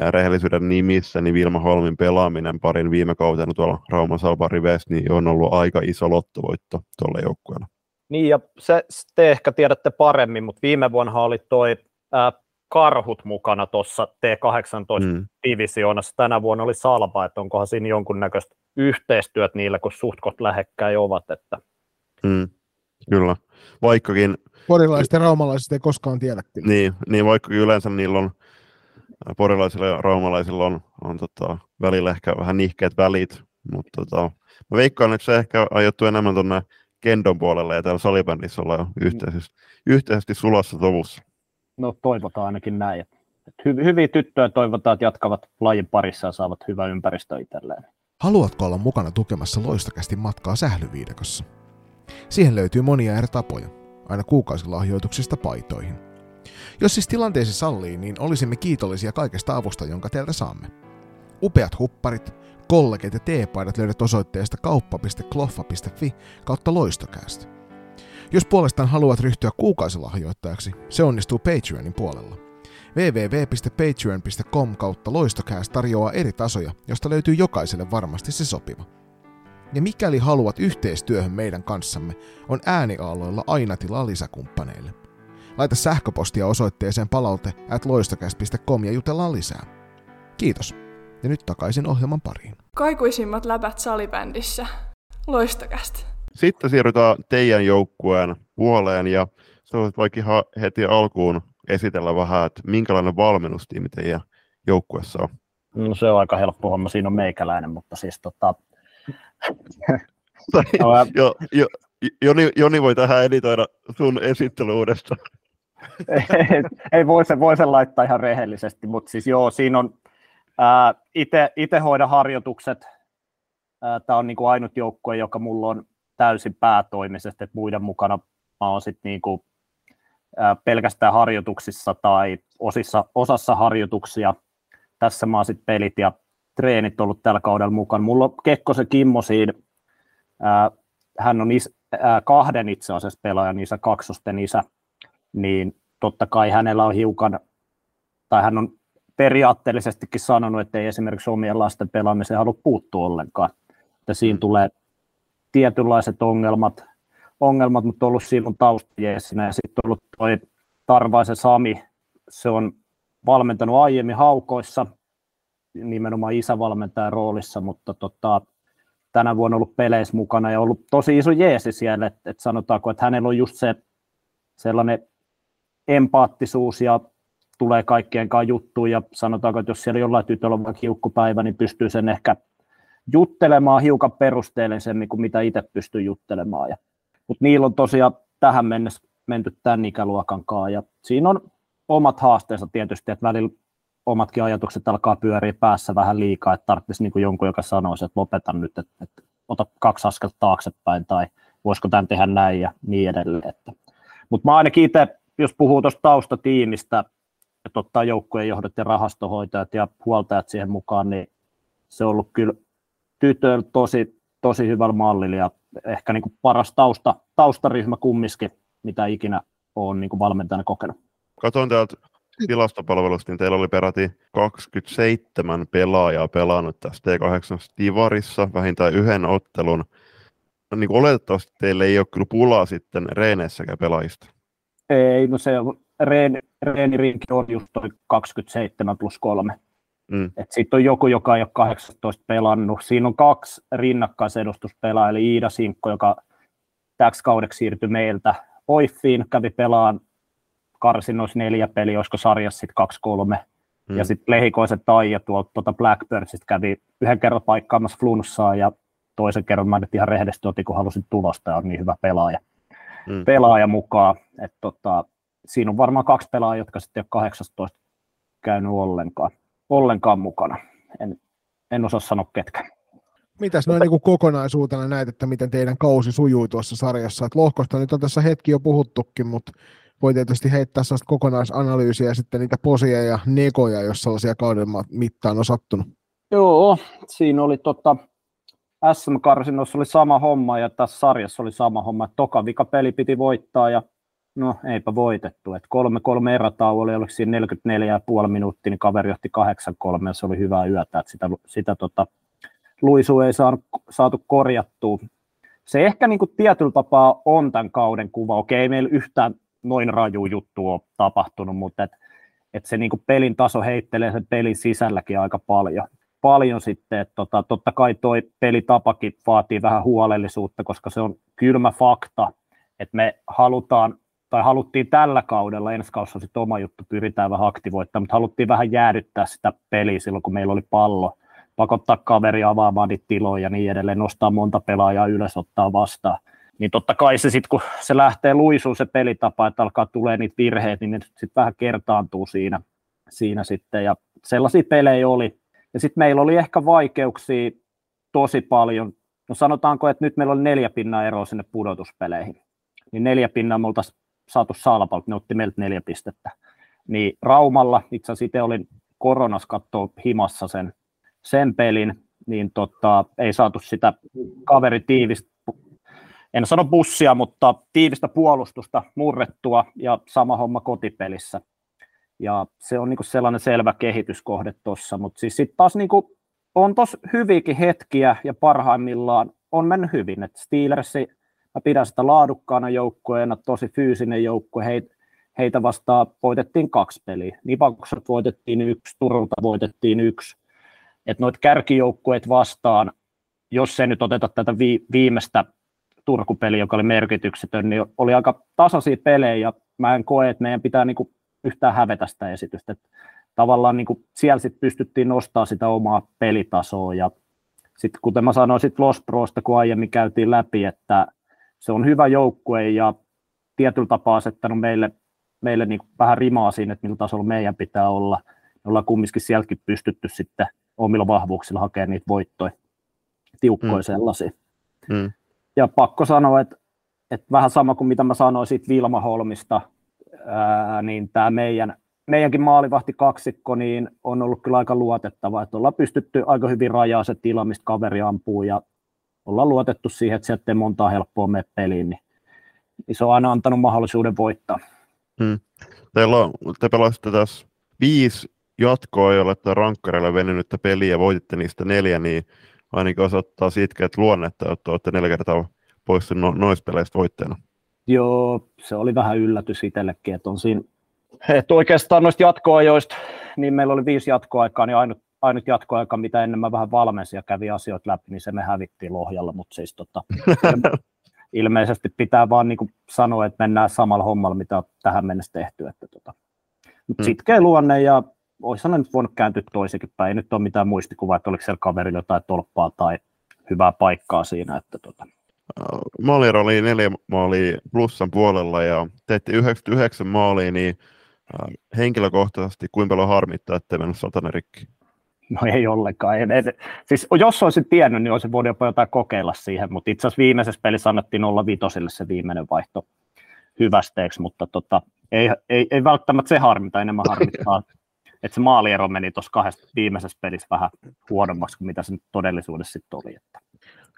rehellisyyden nimissä, niin Vilma Holmin pelaaminen parin viime kautena tuolla Rauman Salpan riveissä, niin on ollut aika iso lottovoitto tuolle joukkueelle. Niin, ja se te ehkä tiedätte paremmin, mutta viime vuonna oli toi Karhut mukana tuossa T18-divisioonassa. Tänä vuonna oli Salpa, että onkohan siinä jonkunnäköistä yhteistyöt niillä, kun suhtkot lähekkäin ovat. Että... Mm, kyllä, vaikkakin... Porilaiset ja raumalaiset ei koskaan tiedäkin. Niin, vaikkakin yleensä niillä on porilaisilla ja raumalaisilla on välillä ehkä vähän nihkeät välit, mutta mä veikkaan, että se ehkä ajoittuu enemmän tuonne Kendon puolelle ja täällä salibändissä ollaan yhteisesti sulassa tovussa. No toivotaan ainakin näin. Hyviä tyttöjä toivotaan, että jatkavat lajin parissa ja saavat hyvän ympäristön itselleen. Haluatko olla mukana tukemassa LoistoCastin matkaa sählyviidakossa? Siihen löytyy monia eri tapoja, aina kuukausilahjoituksista paitoihin. Jos siis tilanteesi sallii, niin olisimme kiitollisia kaikesta avusta, jonka teiltä saamme. Upeat hupparit, kollegit ja teepaidat löydät osoitteesta kauppa.kloffa.fi/loistocast. Jos puolestaan haluat ryhtyä kuukausilahjoittajaksi, se onnistuu Patreonin puolella. www.patreon.com/loistocast tarjoaa eri tasoja, josta löytyy jokaiselle varmasti se sopiva. Ja mikäli haluat yhteistyöhön meidän kanssamme, on ääniaaloilla aina tilaa lisäkumppaneille. Laita sähköpostia osoitteeseen palaute@loistocast.com ja jutellaan lisää. Kiitos. Ja nyt takaisin ohjelman pariin. Kaikuisimmat läpät salibändissä. LoistoCast. Sitten siirrytään teidän joukkueen puoleen ja se on vaikka ihan heti alkuun esitellä vähän, että minkälainen valmennustiimi teidän joukkueessa on. No se on aika helppo homma, siinä on meikäläinen, mutta siis Joni voi tähän editoida sun esittely uudestaan. Ei voi sen laittaa ihan rehellisesti, mutta siis joo, siinä on itse hoida harjoitukset. Tämä on niinku ainut joukkue, joka mulla on täysin päätoimisesti, että muiden mukana mä oon sitten niinku, pelkästään harjoituksissa tai osassa harjoituksia. Tässä mä oon sitten pelit ja treenit ollut tällä kaudella mukana. Mulla on Kekkosen Kimmo siinä. Hän on kahden itse asiassa pelaajan isä, kaksosten isä, niin totta kai hänellä on hiukan, tai hän on periaatteellisestikin sanonut, että ei esimerkiksi omien lasten pelaamiseen halua puuttua ollenkaan. Että siinä tulee tietynlaiset ongelmat, mutta on ollut silloin taustajeessinä. Ja sitten on ollut toi Tarvaisen Sami, se on valmentanut aiemmin Haukoissa, nimenomaan isävalmentajan roolissa, mutta tänä vuonna ollut peleissä mukana ja ollut tosi iso jeesi siellä, että sanotaanko, että hänellä on just se sellainen empaattisuus ja tulee kaikkien kanssa juttuun ja sanotaanko, että jos siellä jollain tytöllä on vaikka hiukkupäivä, niin pystyy sen ehkä juttelemaan hiukan perusteellisemmin kuin mitä itse pystyy juttelemaan. Mutta niillä on tosiaan tähän mennessä menty tämän ikäluokan kanssa ja siinä on omat haasteensa tietysti, että välillä omatkin ajatukset alkaa pyöriä päässä vähän liikaa, että tarvitsisi niin kuin jonkun, joka sanoisi, että lopeta nyt, että ota 2 askelta taaksepäin tai voisiko tämän tehdä näin ja niin edelleen. Mutta mä ainakin itse, jos puhuu tuosta taustatiimistä, että ottaa joukkueen johdot ja rahastohoitajat ja huoltajat siihen mukaan, niin se on ollut kyllä tytöillä tosi hyvällä mallilla ja ehkä niin kuin paras taustaryhmä kumminkin, mitä ikinä olen niin kuin valmentajana kokenut. Katson täältä tilastopalvelusta, niin teillä oli peräti 27 pelaajaa pelannut tässä T18 Divarissa, vähintään yhden ottelun. Niin kuin oletettavasti teille ei ole kyllä pulaa sitten reeneissäkään pelaajista. Ei, no se reenirinki on just toi 27+3. Sitten on joku, joka ei ole 18 pelannut. Siinä on 2 rinnakkaisedustuspelaajaa, eli Iida Sinkko, joka täksi kaudeksi siirtyi meiltä OIFiin, kävi pelaan karsinnoissa 4 peliä, olisiko sarjassa sitten 2-3. Ja sitten Lehikoiset Taija tuolta Blackbirdsistä kävi yhden kerran paikkaamassa flunssaa ja toisen kerran mä nyt ihan rehellisesti otin, kun halusin tulosta ja on niin hyvä pelaaja mukaan. Että siinä on varmaan kaksi pelaajaa, jotka sitten ei ole 18 käynyt ollenkaan mukana. En osaa sanoa ketkä. Mitäs noin niin kokonaisuutena näet, että miten teidän kausi sujuu tuossa sarjassa? Et lohkosta nyt on tässä hetki jo puhuttukin, mutta voi tietysti heittää sellaista kokonaisanalyysiä ja sitten niitä posia ja nekoja, jos sellaisia kauden mittaan on sattunut. Joo, siinä oli SM-karsinnossa oli sama homma ja tässä sarjassa oli sama homma. Toka vika peli piti voittaa ja no eipä voitettu. 3-3 erätauo oli, oliko siinä 44,5 minuuttia, niin kaveri johti 8-3 ja se oli hyvää yötä. Et sitä luisua ei saatu korjattua. Se ehkä niin kuin tietyllä tapaa on tämän kauden kuva. Okei, ei meillä yhtään noin raju juttu on tapahtunut, mutta et se niin kuin pelin taso heittelee sen pelin sisälläkin aika paljon sitten, että totta kai toi pelitapakin vaatii vähän huolellisuutta, koska se on kylmä fakta, että me haluttiin tällä kaudella, ensi kaudessa on sitten oma juttu, pyritään vähän aktivoittamaan, mutta haluttiin vähän jäädyttää sitä peliä silloin, kun meillä oli pallo, pakottaa kaveri avaamaan niitä tiloja ja niin edelleen, nostaa monta pelaajaa ylös, ottaa vastaan. Niin totta kai se sitten, kun se lähtee luisuun se pelitapa, että alkaa tulee niitä virheitä, niin ne sitten vähän kertaantuu siinä sitten, ja sellaisia pelejä oli. Ja sitten meillä oli ehkä vaikeuksia tosi paljon. No sanotaanko, että nyt meillä oli 4 pinnan eroa sinne pudotuspeleihin. Niin 4 pinnaa me oltaisiin saatu Salpalta, ne otti meiltä 4 pistettä. Niin Raumalla, itse asiassa itse olin koronassa katsoa himassa sen pelin, niin ei saatu sitä kaveri tiivistä, en sano bussia, mutta tiivistä puolustusta murrettua ja sama homma kotipelissä. Ja se on niinku sellainen selvä kehityskohde tuossa, mutta siis sitten taas niinku on tuossa hyviäkin hetkiä ja parhaimmillaan on mennyt hyvin. Et Steelersi, mä pidän sitä laadukkaana joukkueena, tosi fyysinen joukkue, heitä vastaan voitettiin 2 peliä. Nipakokset voitettiin 1, Turulta voitettiin 1. Että noita kärkijoukkueet vastaan, jos ei nyt oteta tätä viimeistä Turku-peliä, joka oli merkityksetön, niin oli aika tasaisia pelejä ja mä en koe, että meidän pitää niinku yhtään hävetä sitä esitystä. Että tavallaan niin kuin siellä sit pystyttiin nostamaan sitä omaa pelitasoa. Ja sitten kuten mä sanoin sit Los Prosta, kun aiemmin käytiin läpi, että se on hyvä joukkue ja tietyllä tapaa asettanut meille niin kuin vähän rimaa siinä, että millä tasolla meidän pitää olla. Me ollaan kumminkin sielläkin pystytty sitten omilla vahvuuksilla hakemaan niitä voittoja, tiukkoja sellaisia. Ja pakko sanoa, että vähän sama kuin mitä mä sanoin siitä Vilma Holmista, niin tämä meidänkin maalivahtikaksikko niin on ollut kyllä aika luotettava, että ollaan pystytty aika hyvin rajaa se tila, mistä kaveri ampuu ja ollaan luotettu siihen, että sieltä ei montaa helppoa mene peliin, niin se on aina antanut mahdollisuuden voittaa. Te pelasitte tässä 5 jatkoa, joilla olette rankkareilla venynyttä peliä ja voititte niistä 4, niin ainakin osoittaa siitä, että luonnetta, että olette 4 kertaa poistunut noista peleistä voittajana. Joo, se oli vähän yllätys itsellekin, että on siinä, että oikeastaan noista jatkoajoista, niin meillä oli 5 jatkoaikaa, niin ainut jatkoaika, mitä ennen mä vähän valmensin ja kävin asioita läpi, niin se me hävittiin Lohjalla, mutta siis ilmeisesti pitää vaan niin kuin sanoa, että mennään samalla hommalla, mitä on tähän mennessä tehty, että mutta sitkeä luonne ja oishan ne nyt voinut kääntyä toisenkin päin, ei nyt ole mitään muistikuvaa, että oliko siellä kaverilla jotain tolppaa tai hyvää paikkaa siinä, että Maaliero oli 4 maalia plussan puolella ja teitte 99 maalia, niin henkilökohtaisesti kuinka paljon harmittaa, ettei mennyt 100 rikki? No ei ollenkaan. Siis, jos olisin tiennyt, niin olisin voinut jopa jotain kokeilla siihen, mutta itse asiassa viimeisessä pelissä annettiin 0-5 se viimeinen vaihto hyvästeeksi, mutta ei välttämättä se harmita, enemmän harmittaa. Että se maaliero meni tuossa 2 viimeisessä pelissä vähän huonommaksi kuin mitä se nyt todellisuudessa sitten oli.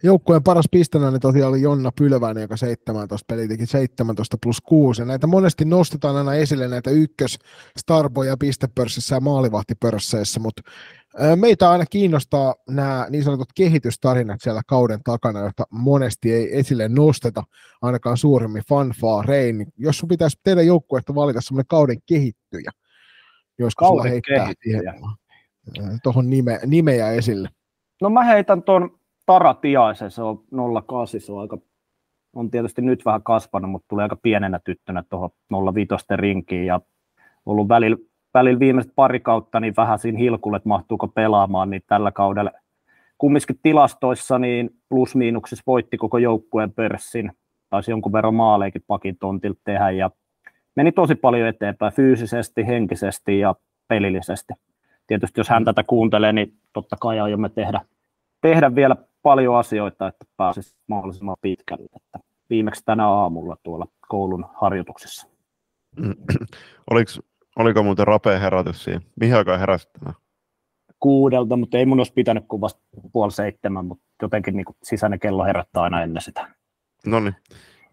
Joukkueen paras pistänä niin tosiaan oli Jonna Pylväinen, joka 17 peli teki 17+6. Ja näitä monesti nostetaan aina esille näitä ykkösstarboja pistepörssissä ja maalivahtipörsseissä, mutta meitä aina kiinnostaa nämä niin sanotut kehitystarinat siellä kauden takana, joita monesti ei esille nosteta, ainakaan suuremmin fanfaarein. Jos sun pitäisi teidän joukkueesta valita semmoinen kauden kehittyjä, josko sulla heittää tuohon nimeä esille. No mä heitän tuon Tara Tiaisen, se on 08, se on aika, on tietysti nyt vähän kasvanut, mutta tulee aika pienenä tyttönä tuohon 05 rinkiin ja ollut välillä viimeiset pari kautta niin vähän siinä hilkulle, että mahtuuko pelaamaan, niin tällä kaudella kumminkin tilastoissa niin plus-miinuksissa voitti koko joukkueen pörssin, taisi jonkun verran maaleekin pakin tontilta tehdä ja meni tosi paljon eteenpäin fyysisesti, henkisesti ja pelillisesti. Tietysti jos hän tätä kuuntelee, niin totta kai aiomme tehdä vielä paljon asioita, että pääsisi mahdollisimman pitkälle. Että viimeksi tänä aamulla tuolla koulun harjoituksessa. Oliko muuten rapea herätys siinä? Mihin aikaan heräsit tänään? 6:00, mutta ei mun olisi pitänyt kuin vasta 6:30, mutta jotenkin niin kuin sisäinen kello herättää aina ennen sitä. Noniin,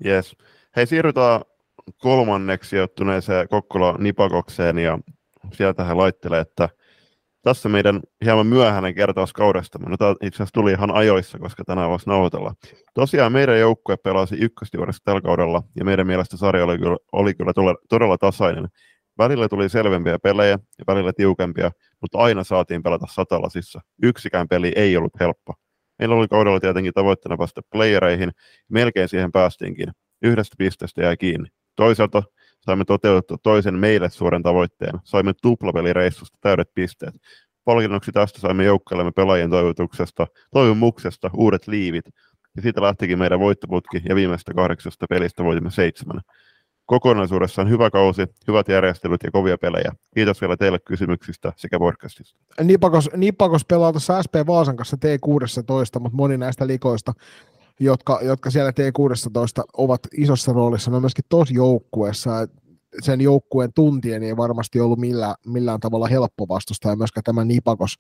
jees. Hei, siirrytään kolmanneksi sijoittuneeseen Kokkola Nipakokseen ja sieltä hän laittelee, että tässä meidän hieman myöhäinen kertaus kaudesta. No, tämä itse asiassa tuli ihan ajoissa, koska tänään voisi nauhoitella. Tosiaan meidän joukkue pelasi ykkösdivarissa tällä kaudella ja meidän mielestä sarja oli kyllä todella tasainen. Välillä tuli selvempiä pelejä ja välillä tiukempia, mutta aina saatiin pelata satalasissa. Yksikään peli ei ollut helppo. Meillä oli kaudella tietenkin tavoitteena päästä playereihin, melkein siihen päästiinkin. 1 pisteestä jäi kiinni. Toisaalta saimme toteutettua toisen meille suuren tavoitteen. Saimme tuplapelireissusta täydet pisteet. Palkinnoksi tästä saimme joukkueellemme pelaajien toivomuksesta uudet liivit. Ja siitä lähtikin meidän voittoputki ja viimeisestä 8 pelistä voitimme 7. Kokonaisuudessaan hyvä kausi, hyvät järjestelyt ja kovia pelejä. Kiitos vielä teille kysymyksistä sekä podcastista. Nipakos pelaa tuossa SP Vaasan kanssa T16, mutta moni näistä likoista, jotka siellä T16 ovat isossa roolissa, ne on myöskin tosi joukkueessa. Sen joukkueen tuntien ei varmasti ollut millään tavalla helppo vastustaa, ja myöskään tämä Nipakos.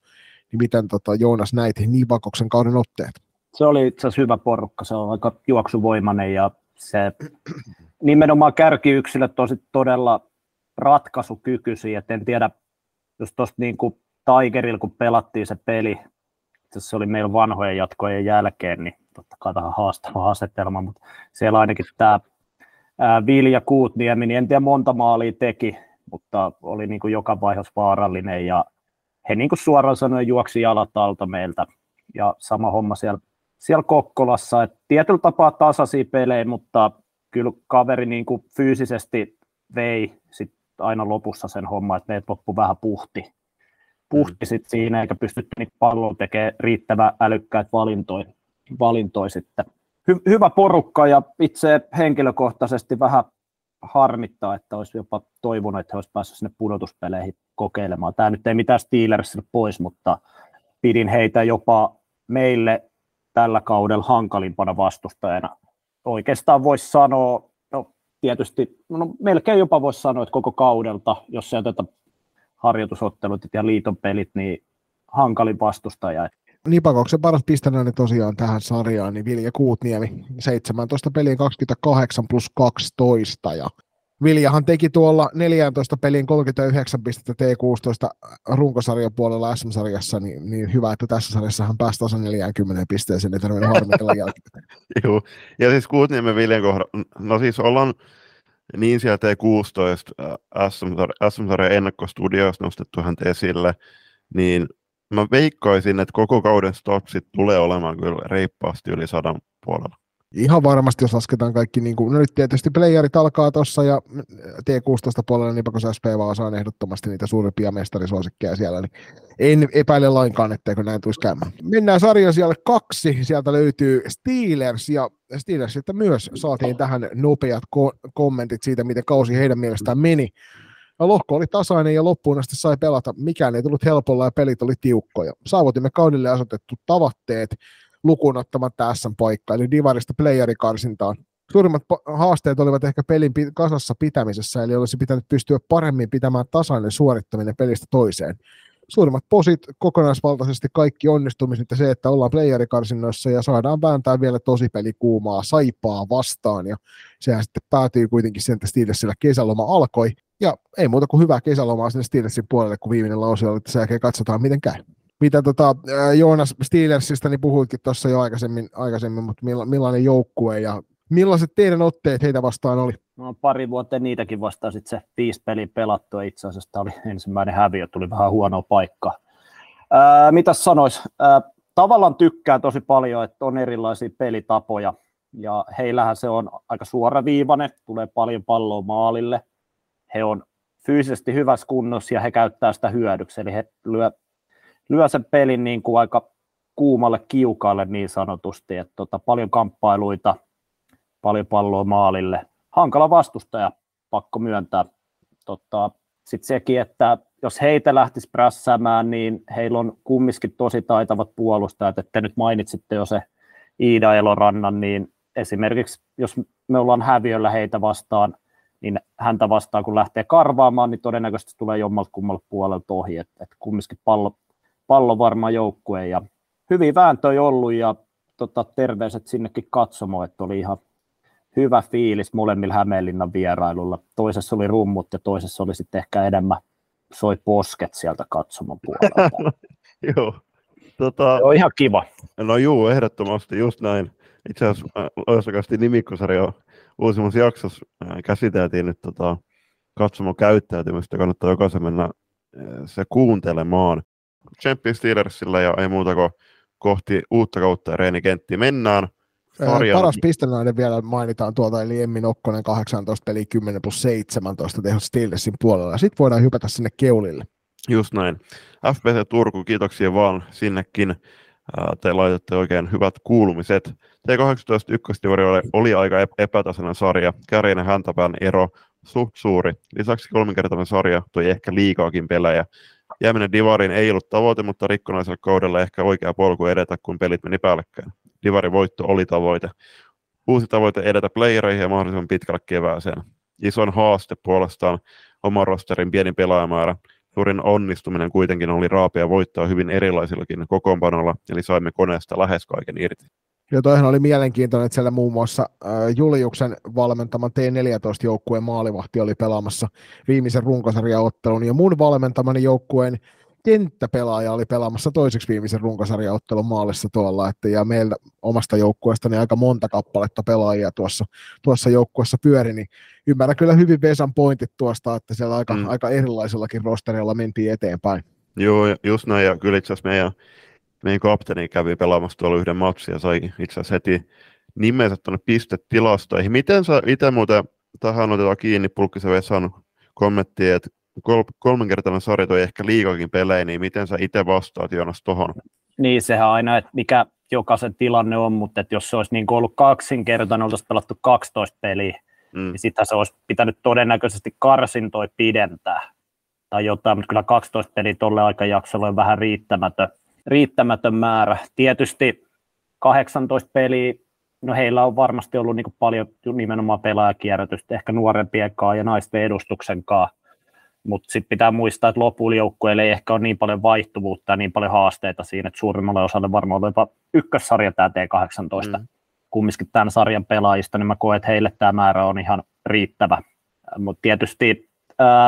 Niin miten Joonas näit Nipakoksen kauden otteet? Se oli itse asiassa hyvä porukka, se on aika juoksuvoimainen ja se nimenomaan kärkiyksilöt on todella ratkaisukykyisiä. Et en tiedä, jos tuosta niin kuin Tiikerillä kun pelattiin se peli, se oli meillä vanhojen jatkojen jälkeen, niin totta kai tähän haastava asetelma, mutta siellä ainakin tämä Vilja Kuutniemi, niin en tiedä monta maalia teki, mutta oli niin kuin joka vaiheessa vaarallinen ja he niin kuin suoraan sanoen juoksi jalat alta meiltä ja sama homma siellä Kokkolassa, että tietyllä tapaa tasaisia pelejä, mutta kyllä kaveri niin kuin fyysisesti vei sit aina lopussa sen homman, että meidät loppui vähän puhti sit siinä, eikä pystytty niin palloon tekemään riittävän älykkäitä valintoja sitten. Hyvä porukka ja itse henkilökohtaisesti vähän harmittaa, että olisi jopa toivonut, että he olisi päässyt sinne pudotuspeleihin kokeilemaan. Tämä nyt ei mitään Steelersille pois, mutta pidin heitä jopa meille tällä kaudella hankalimpana vastustajana. Oikeastaan voisi sanoa, melkein jopa voisi sanoa, että koko kaudelta, jos se oteta harjoitusottelut ja liiton pelit, niin hankalin vastustaja. Nipakoksen paras pistänäinen niin tosiaan tähän sarjaan, niin Vilja Kuutniemi, 17 peliin 28 plus 12, ja Viljahan teki tuolla 14 peliin 39 pistettä T16 runkosarjan puolella SM-sarjassa, niin hyvä, että tässä sarjassahan pääsi tasan 40 pisteeseen, että noin harmitella jälkeen. Joo, ja siis Kuutniemen Viljan kohdalla, no siis ollaan niin siellä T16 SM-sarjan ennakkostudioissa nostettu häntä esille, niin mä veikkaisin, että koko kauden stopsit tulee olemaan kyllä reippaasti yli 100 puolella. Ihan varmasti, jos lasketaan kaikki, niin kuin, no nyt tietysti playerit alkaa tuossa ja T16 puolella Nipakos SP Vaasa on ehdottomasti niitä suurimpia mestarisuosikkeja siellä, niin en epäile lainkaan, etteikö näin tulisi käymään. Mennään sarjasijalle 2, sieltä löytyy Steelers ja Steelersiltä myös saatiin tähän nopeat kommentit siitä, miten kausi heidän mielestään meni. Lohko oli tasainen ja loppuun asti sai pelata. Mikään ei tullut helpolla ja pelit oli tiukkoja. Saavutimme kaudelle asetettu tavoitteet lukuun ottamatta SM-paikkaa, eli divarista playerikarsintaan. Suurimmat haasteet olivat ehkä pelin kasassa pitämisessä, eli olisi pitänyt pystyä paremmin pitämään tasainen suorittaminen pelistä toiseen. Suurimmat posit, kokonaisvaltaisesti kaikki onnistumiset ja se, että ollaan playerikarsinnoissa ja saadaan vääntää vielä tosi pelikuumaa Saipaa vastaan. Ja sehän sitten päätyy kuitenkin sen, että Steelersillä kesäloma alkoi. Ja ei muuta kuin hyvää kesälomaa sinne Steelersin puolelle, kun viimeinen lause oli, että sen jälkeen katsotaan miten käy. Mitä Joonas Steelersistä niin puhuitkin tuossa jo aikaisemmin, mutta millainen joukkue ja millaiset teidän otteet heitä vastaan oli? No, pari vuotta niitäkin vastaan sitten se 5 peliä pelattua. Itse asiassa tämä oli ensimmäinen häviö, tuli vähän huonoa paikkaa. Mitä sanois? Tavallaan tykkään tosi paljon, että on erilaisia pelitapoja. Ja heillähän se on aika suoraviivainen, tulee paljon palloa maalille. He on fyysisesti hyvässä kunnossa ja he käyttää sitä hyödyksi. Eli he lyö sen pelin niin kuin aika kuumalle kiukaalle niin sanotusti, että paljon kamppailuita, paljon palloa maalille. Hankala vastustaja, pakko myöntää. Sitten sekin, että jos heitä lähtisi prässämään, niin heillä on kumminkin tosi taitavat puolustajat, että te nyt mainitsitte jo se Iida Elorannan, niin esimerkiksi jos me ollaan häviöllä heitä vastaan, niin häntä vastaan kun lähtee karvaamaan, niin todennäköisesti tulee jommalta kummalta puolelta ohi, että kumminkin pallo varma joukkue ja hyviä vääntöjä ollut ja terveiset sinnekin katsomoon, että oli ihan hyvä fiilis molemmilla Hämeenlinnan vierailulla. Toisessa oli rummut ja toisessa oli sitten ehkä enemmän soi posket sieltä katsomon puolelta. Joo. Se on ihan kiva. No juu, ehdottomasti just näin. Itse asiassa LoistoCastin nimikkosarja uusimmassa jaksossa käsiteltiin nyt katsomon käyttäytymistä. Kannattaa jokaisen mennä se kuuntelemaan. Champions Steelersillä ja ei muuta kuin kohti uutta kautta ja reenikenttiä mennään. Sarjan. Paras pistelainen vielä mainitaan tuolta, eli Emmi Nokkonen 18 peliä 10+17 tehot Steelersin puolella. Sitten voidaan hypätä sinne keulille. Just näin. FBC Turku, kiitoksia vaan sinnekin. Te laitatte oikein hyvät kuulumiset. T18 1-divari oli aika epätasainen sarja. Kärjen ja häntäpään ero suht suuri. Lisäksi kolminkertainen sarja toi ehkä liikaakin pelejä. Jääminen divariin ei ollut tavoite, mutta rikkonaisella kaudella ehkä oikea polku edetä, kun pelit meni päällekkäin. Divarin voitto oli tavoite. Uusi tavoite edetä playereihin ja mahdollisimman pitkälle kevääseen. Ison haaste puolestaan oman rosterin pieni pelaajamäärä. Suurin onnistuminen kuitenkin oli raapia voittaa hyvin erilaisillakin kokoonpanolla, eli saimme koneesta lähes kaiken irti. Ja toihan oli mielenkiintoinen, että siellä muun muassa Juliuksen valmentaman T14-joukkueen maalivahti oli pelaamassa viimeisen runkosarjaottelun, ja mun valmentamani joukkueen kenttäpelaaja oli pelaamassa toiseksi viimeisen runkosarjaottelun maalissa tuolla, että ja meillä omasta joukkueesta niin aika monta kappaletta pelaajia tuossa joukkueessa pyöri, niin ymmärrän kyllä hyvin Vesan pointit tuosta, että siellä aika erilaisillakin rosterilla mentiin eteenpäin. Joo, just näin, ja kyllä itse asiassa meidän kapteeni kävi pelaamassa tuolla yhden matsin ja sai itse asiassa heti nimensä tuonne pistetilastoihin. Miten sä itse muuten tähän otetaan kiinni Pulkkisen Vesan kommenttiin, että kolminkertainen sarja toi ehkä liikakin pelejä, niin miten sä itse vastaat Joonas tuohon? Niin, sehän aina, että mikä jokaisen tilanne on, mutta että jos se olisi niin ollut kaksinkertainen, oltaisiin pelattu 12 peliä, niin sittenhän se olisi pitänyt todennäköisesti karsintoi pidentää tai jotain, mutta kyllä 12 peliä tuolle aikajaksolle on vähän riittämätön määrä. Tietysti 18 peliä, no heillä on varmasti ollut niin paljon nimenomaan pelaajakierrätystä, ehkä nuorempien kanssa ja naisten edustuksen kanssa. Mutta sitten pitää muistaa, että lopuilla joukkueilla ei ehkä ole niin paljon vaihtuvuutta ja niin paljon haasteita siinä, että suurimmalle osalle varmaan oli jopa ykkössarja tämä T18. Kumminkin tämän sarjan pelaajista, niin mä koen, että heille tämä määrä on ihan riittävä. Mutta tietysti,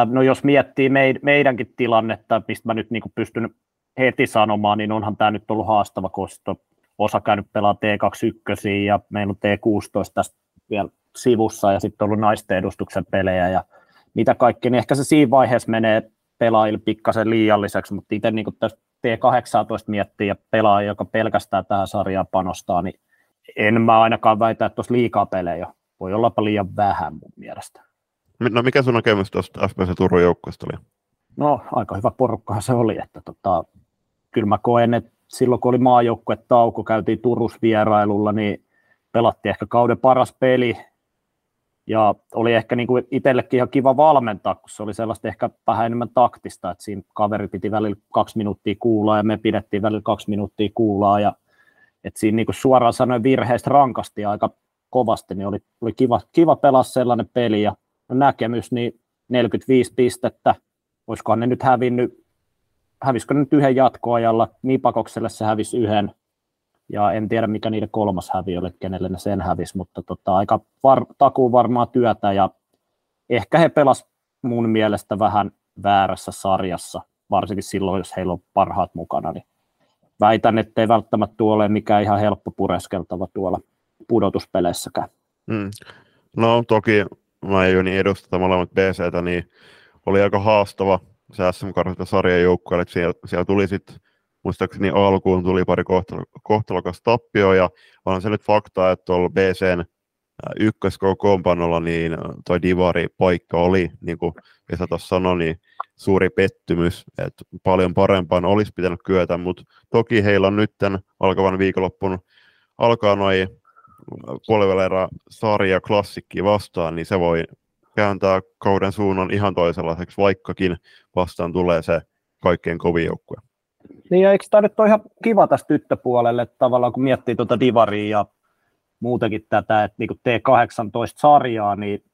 no jos miettii meidänkin tilannetta, mistä mä nyt niinku pystyn heti sanomaan, niin onhan tämä nyt ollut haastava, koska osa käynyt pelaa T21 ja meillä on T16 tässä vielä sivussa ja sitten on ollut naisten edustuksen pelejä ja mitä kaikkea, niin ehkä se siinä vaiheessa menee pelaajille pikkasen liialliseksi, mutta itse niin kun tässä T18 miettii ja pelaaja, joka pelkästään tähän sarjaan panostaa, niin en mä ainakaan väitä, että tuossa liikaa pelejä voi olla liian vähän mun mielestä. No mikä sun näkemys tuosta FBC Turun joukkueesta oli? No aika hyvä porukkahan se oli, että kyllä mä koen, että silloin kun oli maajoukkuetauko, käytiin Turussa vierailulla, niin pelattiin ehkä kauden paras peli. Ja oli ehkä niin kuin itsellekin ihan kiva valmentaa, kun se oli sellaista ehkä vähän enemmän taktista, että siinä kaveri piti välillä 2 minuuttia kuulaa ja me pidettiin välillä 2 minuuttia kuulaa. Ja että siinä niin kuin suoraan sanoen virheistä rankasti aika kovasti, niin oli kiva pelaa sellainen peli. Ja näkemys, niin 45 pistettä, olisikohan ne nyt hävisikö nyt yhden jatkoajalla, Nipakokselle se hävisi yhden. Ja en tiedä, mikä niiden kolmas hävi oli, kenelle ne sen hävisi, mutta aika takuu varmaa työtä. Ja ehkä he pelasivat mun mielestä vähän väärässä sarjassa, varsinkin silloin, jos heillä on parhaat mukana. Niin väitän, ettei välttämättä ole mikään ihan helppo pureskeltava tuolla pudotuspeleissäkään. No toki, mä en niin edusta molemmat BCtä, niin oli aika haastava se SM-karsintasarjan joukkueelle, että siellä tuli sitten muistaakseni alkuun tuli pari kohtalokas tappio, ja onhan se nyt fakta, että tuolla BCn ykköskokoonpanolla niin toi divari paikka oli, niin kuin Vesa tuossa sanoi, niin suuri pettymys, että paljon parempaan olisi pitänyt kyetä, mutta toki heillä on nyt tämän alkavan viikonloppun alkaa noin puolivälerä-sarja klassikki vastaan, niin se voi kääntää kauden suunnan ihan toisenlaiseksi, vaikkakin vastaan tulee se kaikkein kovin joukkue. Niin ja eikö tämä nyt ole ihan kiva tässä tyttöpuolelle tavallaan, kun miettii tuota divaria ja muutenkin tätä, että niin kuin T18-sarjaa, niin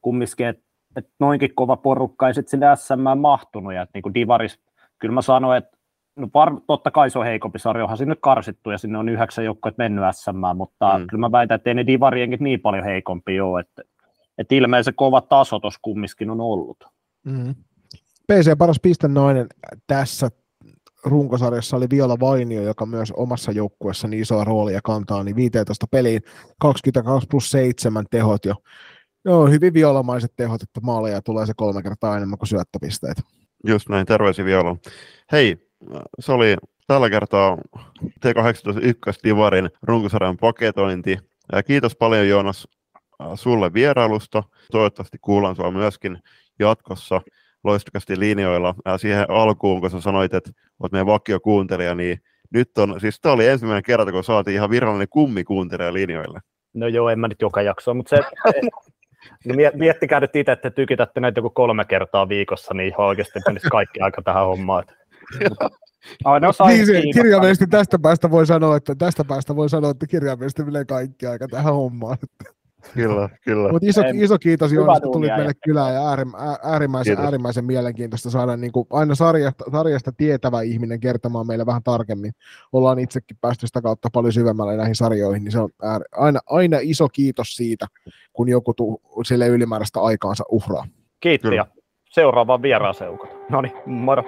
kumminkin, että noinkin kova porukka ei sitten sinne SM:ään mahtunut, ja että niin kuin divaris, kyllä mä sanoin, että no totta kai se on heikompi sarja, onhan siinä nyt karsittu, ja sinne on 9 joukkueet mennyt SM:ään, mutta kyllä mä väitän, että ei ne divarienkin niin paljon heikompi ole, että ilmeisesti kova taso tuossa kumminkin on ollut. Mm. BC paras pistennäinen tässä runkosarjassa oli Viola Vainio, joka myös omassa joukkueessaan isoa roolia kantaa, niin 15 peliin 22+7 tehot jo. Joo, hyvin violamaiset tehot, että maaleja tulee se 3 kertaa enemmän kuin syöttöpisteitä. Just näin, terveisiä Viola. Hei, se oli tällä kertaa T18 Divarin runkosarjan paketointi. Kiitos paljon Joonas sulle vierailusta. Toivottavasti kuullaan sinua myöskin jatkossa LoistoCastin linjoilla. Siihen alkuun, kun sä sanoit, että olet meidän vakiokuuntelija, niin nyt on, siis tämä oli ensimmäinen kerta, kun saatiin ihan virallinen kummikuuntelija linjoille. No joo, en mä nyt joka jaksoa, mutta se... No miettikää nyt itse, että tykitätte näitä joku 3 kertaa viikossa, niin ihan oikeasti menisi kaikki aika tähän hommaan. Kirjaimellisesti tästä päästä voi sanoa, että kirjaimellisesti menee kaikki aika tähän hommaan. Kyllä, kyllä. Mutta iso kiitos Joonas, että tulit meille kylään ja äärimmäisen mielenkiintoista saada niin kuin aina sarjasta tietävä ihminen kertomaan meille vähän tarkemmin. Ollaan itsekin päästy sitä kautta paljon syvemmälle näihin sarjoihin, niin se on aina iso kiitos siitä, kun joku sille ylimääräistä aikaansa uhraa. Kiitos ja seuraavaan vieraaseukoon. No niin, moro.